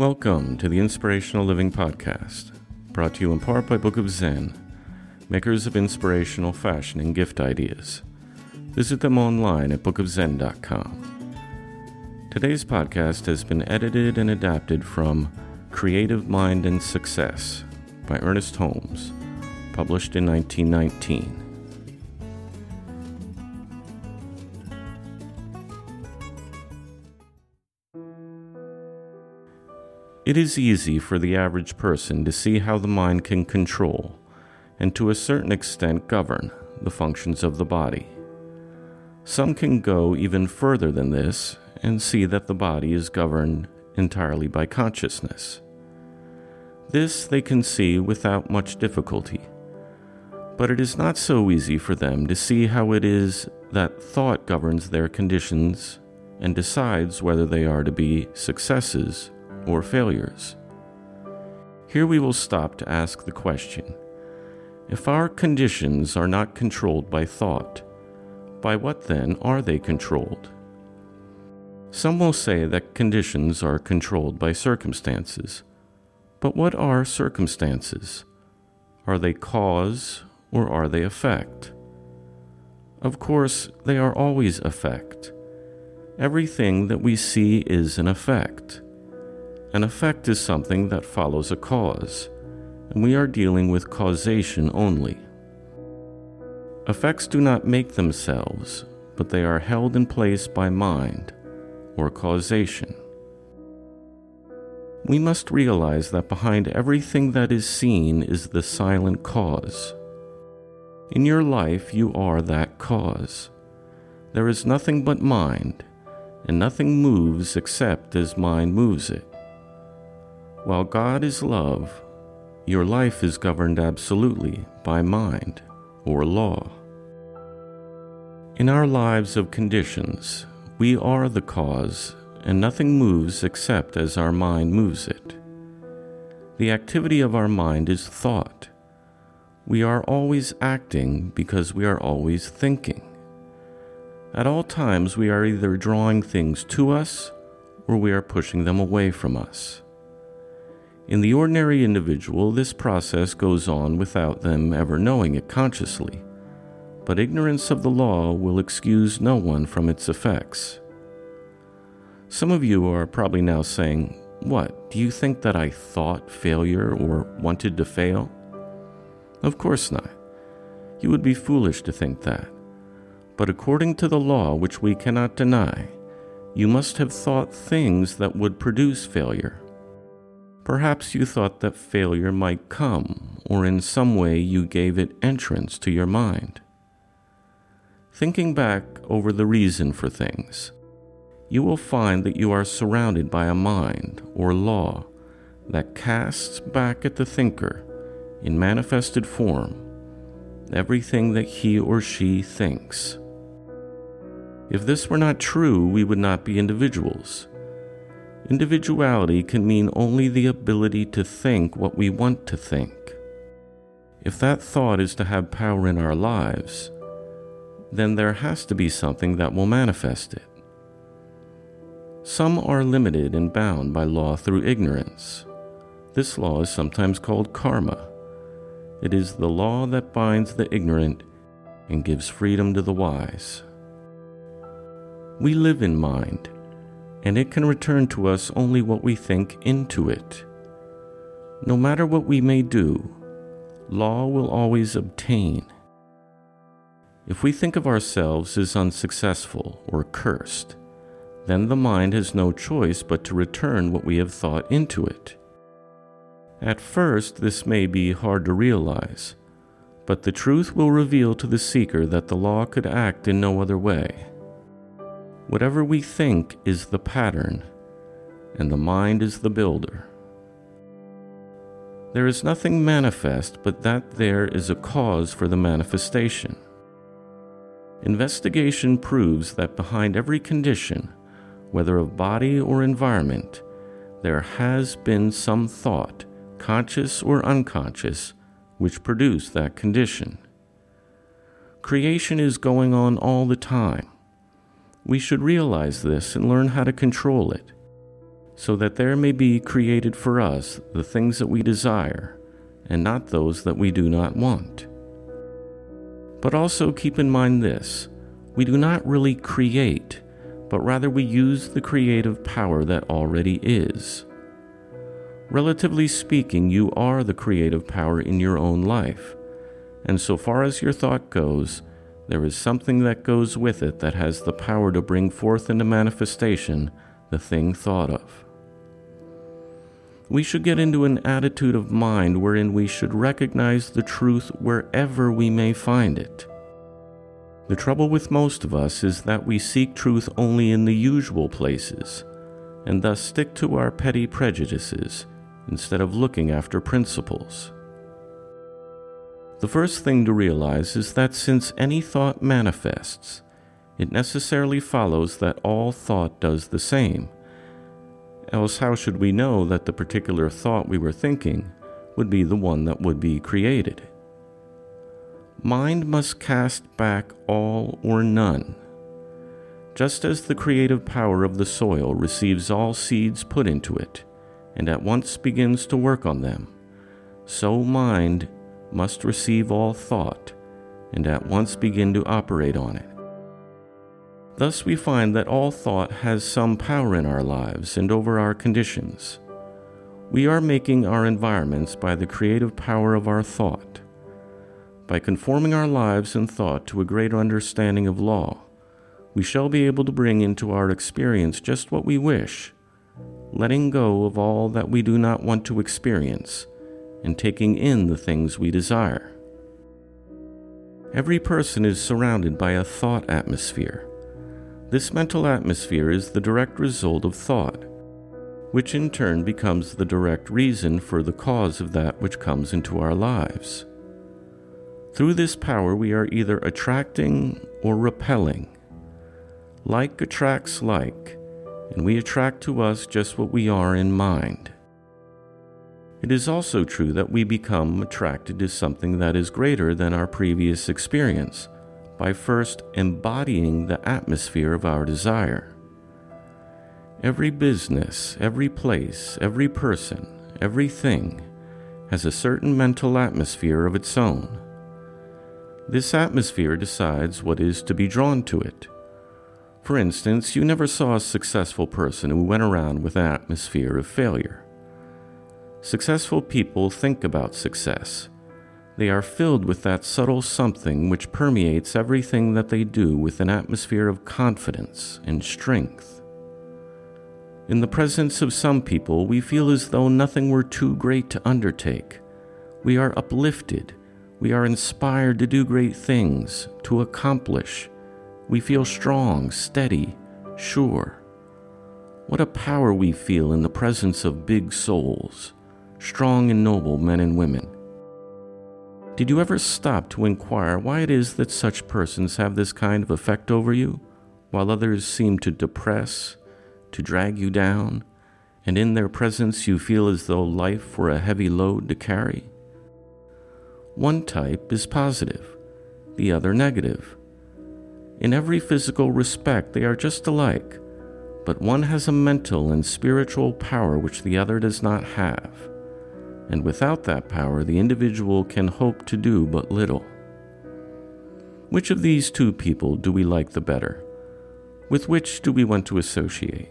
Welcome to the Inspirational Living Podcast, brought to you in part by Book of Zen, makers of inspirational fashion and gift ideas. Visit them online at bookofzen.com. Today's podcast has been edited and adapted from Creative Mind and Success by Ernest Holmes, published in 1919. It is easy for the average person to see how the mind can control, and to a certain extent govern, the functions of the body. Some can go even further than this and see that the body is governed entirely by consciousness. This they can see without much difficulty, but it is not so easy for them to see how it is that thought governs their conditions and decides whether they are to be successes or failures. Here we will stop to ask the question, if our conditions are not controlled by thought, by what then are they controlled? Some will say that conditions are controlled by circumstances, but what are circumstances? Are they cause or are they effect? Of course, they are always effect. Everything that we see is an effect. An effect is something that follows a cause, and we are dealing with causation only. Effects do not make themselves, but they are held in place by mind, or causation. We must realize that behind everything that is seen is the silent cause. In your life, you are that cause. There is nothing but mind, and nothing moves except as mind moves it. While God is love, your life is governed absolutely by mind, or law. In our lives of conditions, we are the cause, and nothing moves except as our mind moves it. The activity of our mind is thought. We are always acting because we are always thinking. At all times, we are either drawing things to us, or we are pushing them away from us. In the ordinary individual, this process goes on without them ever knowing it consciously, but ignorance of the law will excuse no one from its effects. Some of you are probably now saying, "What, do you think that I thought failure or wanted to fail?" Of course not. You would be foolish to think that. But according to the law, which we cannot deny, you must have thought things that would produce failure. Perhaps you thought that failure might come, or in some way you gave it entrance to your mind. Thinking back over the reason for things, you will find that you are surrounded by a mind, or law, that casts back at the thinker, in manifested form, everything that he or she thinks. If this were not true, we would not be individuals. Individuality can mean only the ability to think what we want to think. If that thought is to have power in our lives, then there has to be something that will manifest it. Some are limited and bound by law through ignorance. This law is sometimes called karma. It is the law that binds the ignorant and gives freedom to the wise. We live in mind, and it can return to us only what we think into it. No matter what we may do, law will always obtain. If we think of ourselves as unsuccessful or cursed, then the mind has no choice but to return what we have thought into it. At first, this may be hard to realize, but the truth will reveal to the seeker that the law could act in no other way. Whatever we think is the pattern, and the mind is the builder. There is nothing manifest but that there is a cause for the manifestation. Investigation proves that behind every condition, whether of body or environment, there has been some thought, conscious or unconscious, which produced that condition. Creation is going on all the time. We should realize this and learn how to control it, so that there may be created for us the things that we desire, and not those that we do not want. But also keep in mind this, we do not really create, but rather we use the creative power that already is. Relatively speaking, you are the creative power in your own life, and so far as your thought goes, there is something that goes with it that has the power to bring forth into manifestation the thing thought of. We should get into an attitude of mind wherein we should recognize the truth wherever we may find it. The trouble with most of us is that we seek truth only in the usual places, and thus stick to our petty prejudices instead of looking after principles. The first thing to realize is that since any thought manifests, it necessarily follows that all thought does the same. Else how should we know that the particular thought we were thinking would be the one that would be created? Mind must cast back all or none. Just as the creative power of the soil receives all seeds put into it, and at once begins to work on them, so mind must receive all thought, and at once begin to operate on it. Thus we find that all thought has some power in our lives and over our conditions. We are making our environments by the creative power of our thought. By conforming our lives and thought to a greater understanding of law, we shall be able to bring into our experience just what we wish, letting go of all that we do not want to experience, and taking in the things we desire. Every person is surrounded by a thought atmosphere. This mental atmosphere is the direct result of thought, which in turn becomes the direct reason for the cause of that which comes into our lives. Through this power, we are either attracting or repelling. Like attracts like, and we attract to us just what we are in mind. It is also true that we become attracted to something that is greater than our previous experience by first embodying the atmosphere of our desire. Every business, every place, every person, everything has a certain mental atmosphere of its own. This atmosphere decides what is to be drawn to it. For instance, you never saw a successful person who went around with an atmosphere of failure. Successful people think about success. They are filled with that subtle something which permeates everything that they do with an atmosphere of confidence and strength. In the presence of some people, we feel as though nothing were too great to undertake. We are uplifted. We are inspired to do great things, to accomplish. We feel strong, steady, sure. What a power we feel in the presence of big souls, strong and noble men and women. Did you ever stop to inquire why it is that such persons have this kind of effect over you, while others seem to depress, to drag you down, and in their presence you feel as though life were a heavy load to carry? One type is positive, the other negative. In every physical respect they are just alike, but one has a mental and spiritual power which the other does not have. And without that power, the individual can hope to do but little. Which of these two people do we like the better? With which do we want to associate?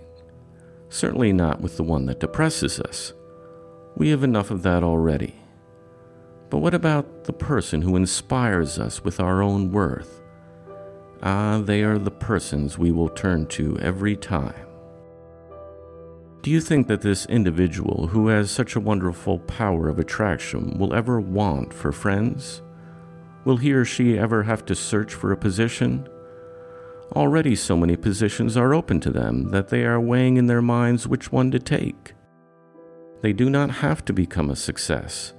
Certainly not with the one that depresses us. We have enough of that already. But what about the person who inspires us with our own worth? Ah, they are the persons we will turn to every time. Do you think that this individual who has such a wonderful power of attraction will ever want for friends? Will he or she ever have to search for a position? Already so many positions are open to them that they are weighing in their minds which one to take. They do not have to become a success.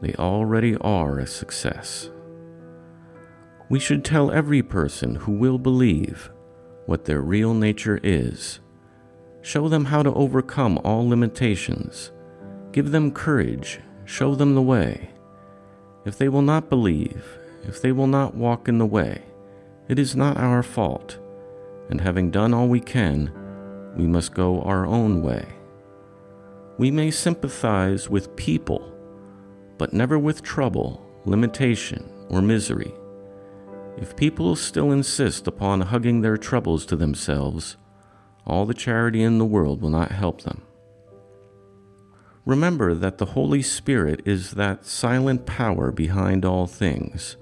They already are a success. We should tell every person who will believe what their real nature is. Show them how to overcome all limitations. Give them courage. Show them the way. If they will not believe, if they will not walk in the way, it is not our fault. And having done all we can, we must go our own way, We may sympathize with people, but never with trouble, limitation, or misery. If people still insist upon hugging their troubles to themselves, all the charity in the world will not help them. Remember that the Holy Spirit is that silent power behind all things,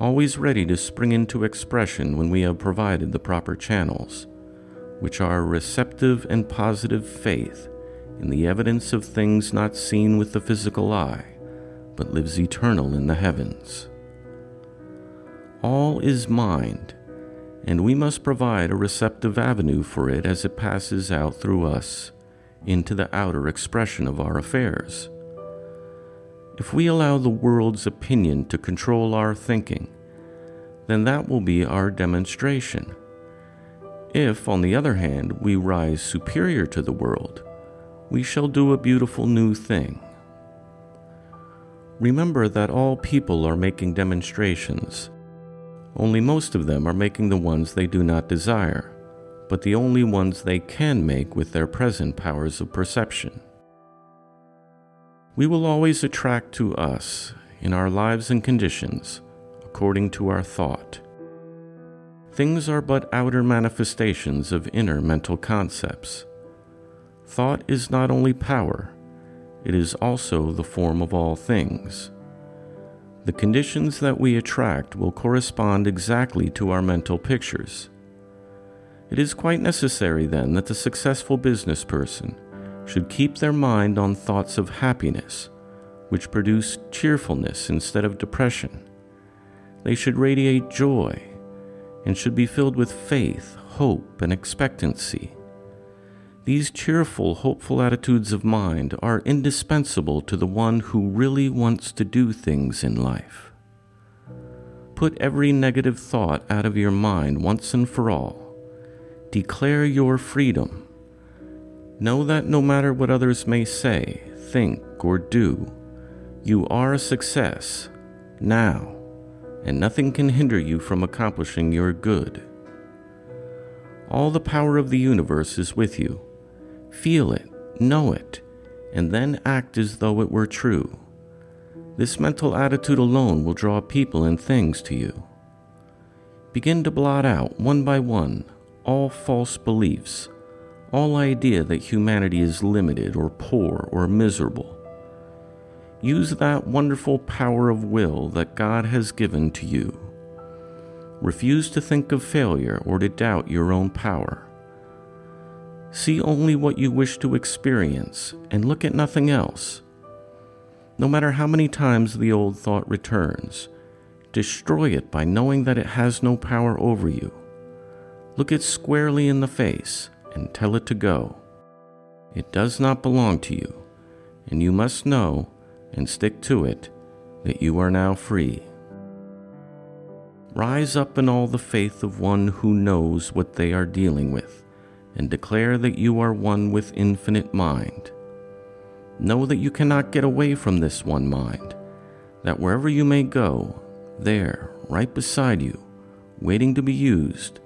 always ready to spring into expression when we have provided the proper channels, which are receptive and positive faith in the evidence of things not seen with the physical eye, but lives eternal in the heavens. All is mind, and we must provide a receptive avenue for it as it passes out through us into the outer expression of our affairs. If we allow the world's opinion to control our thinking, then that will be our demonstration. If, on the other hand, we rise superior to the world, we shall do a beautiful new thing. Remember that all people are making demonstrations, only most of them are making the ones they do not desire, but the only ones they can make with their present powers of perception. We will always attract to us, in our lives and conditions, according to our thought. Things are but outer manifestations of inner mental concepts. Thought is not only power, it is also the form of all things. The conditions that we attract will correspond exactly to our mental pictures. It is quite necessary, then, that the successful business person should keep their mind on thoughts of happiness, which produce cheerfulness instead of depression. They should radiate joy and should be filled with faith, hope, and expectancy. These cheerful, hopeful attitudes of mind are indispensable to the one who really wants to do things in life. Put every negative thought out of your mind once and for all. Declare your freedom. Know that no matter what others may say, think, or do, you are a success now, and nothing can hinder you from accomplishing your good. All the power of the universe is with you. Feel it, know it, and then act as though it were true. This mental attitude alone will draw people and things to you. Begin to blot out, one by one, all false beliefs, all idea that humanity is limited or poor or miserable. Use that wonderful power of will that God has given to you. Refuse to think of failure or to doubt your own power. See only what you wish to experience and look at nothing else. No matter how many times the old thought returns, destroy it by knowing that it has no power over you. Look it squarely in the face and tell it to go. It does not belong to you, and you must know and stick to it that you are now free. Rise up in all the faith of one who knows what they are dealing with, and declare that you are one with infinite mind. Know that you cannot get away from this one mind, that wherever you may go, there, right beside you, waiting to be used,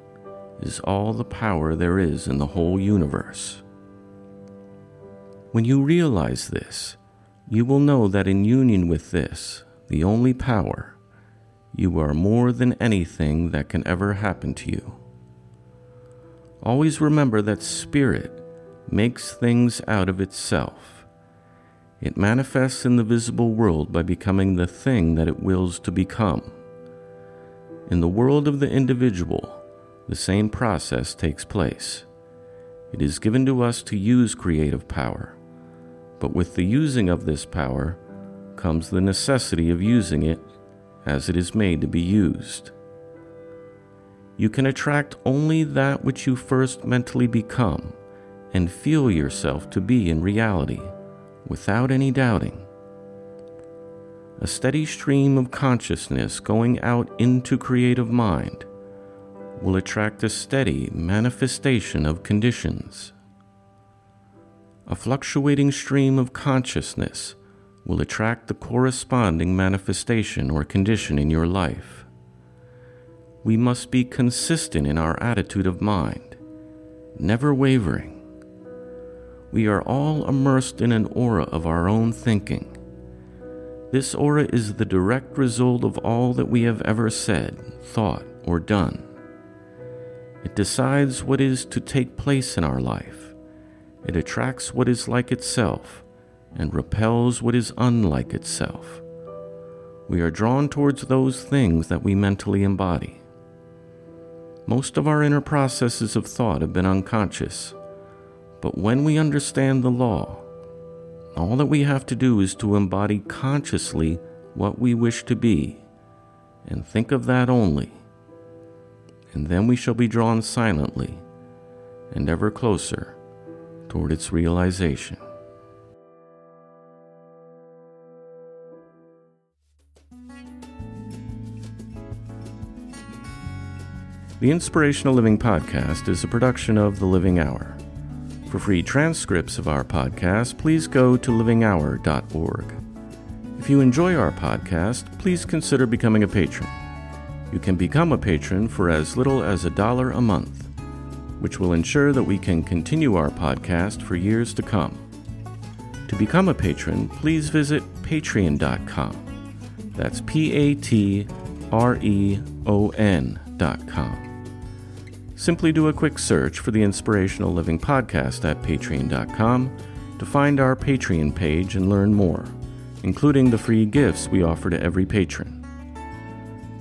is all the power there is in the whole universe. When you realize this, you will know that in union with this, the only power, you are more than anything that can ever happen to you. Always remember that spirit makes things out of itself. It manifests in the visible world by becoming the thing that it wills to become. In the world of the individual, the same process takes place. It is given to us to use creative power, but with the using of this power comes the necessity of using it as it is made to be used. You can attract only that which you first mentally become and feel yourself to be in reality, without any doubting. A steady stream of consciousness going out into creative mind will attract a steady manifestation of conditions. A fluctuating stream of consciousness will attract the corresponding manifestation or condition in your life. We must be consistent in our attitude of mind, never wavering. we are all immersed in an aura of our own thinking. This aura is the direct result of all that we have ever said, thought, or done. It decides what is to take place in our life. It attracts what is like itself and repels what is unlike itself. We are drawn towards those things that we mentally embody. Most of our inner processes of thought have been unconscious, but when we understand the law, all that we have to do is to embody consciously what we wish to be, and think of that only. And then we shall be drawn silently and ever closer toward its realization. The Inspirational Living Podcast is a production of The Living Hour. For free transcripts of our podcast, please go to livinghour.org. If you enjoy our podcast, please consider becoming a patron. You can become a patron for as little as $1 a month, which will ensure that we can continue our podcast for years to come. To become a patron, please visit patreon.com. That's patreon.com. Simply do a quick search for the Inspirational Living Podcast at patreon.com to find our Patreon page and learn more, including the free gifts we offer to every patron.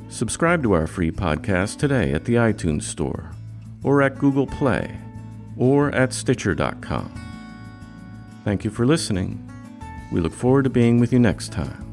Subscribe to our free podcast today at the iTunes Store, or at Google Play, or at Stitcher.com. Thank you for listening. We look forward to being with you next time.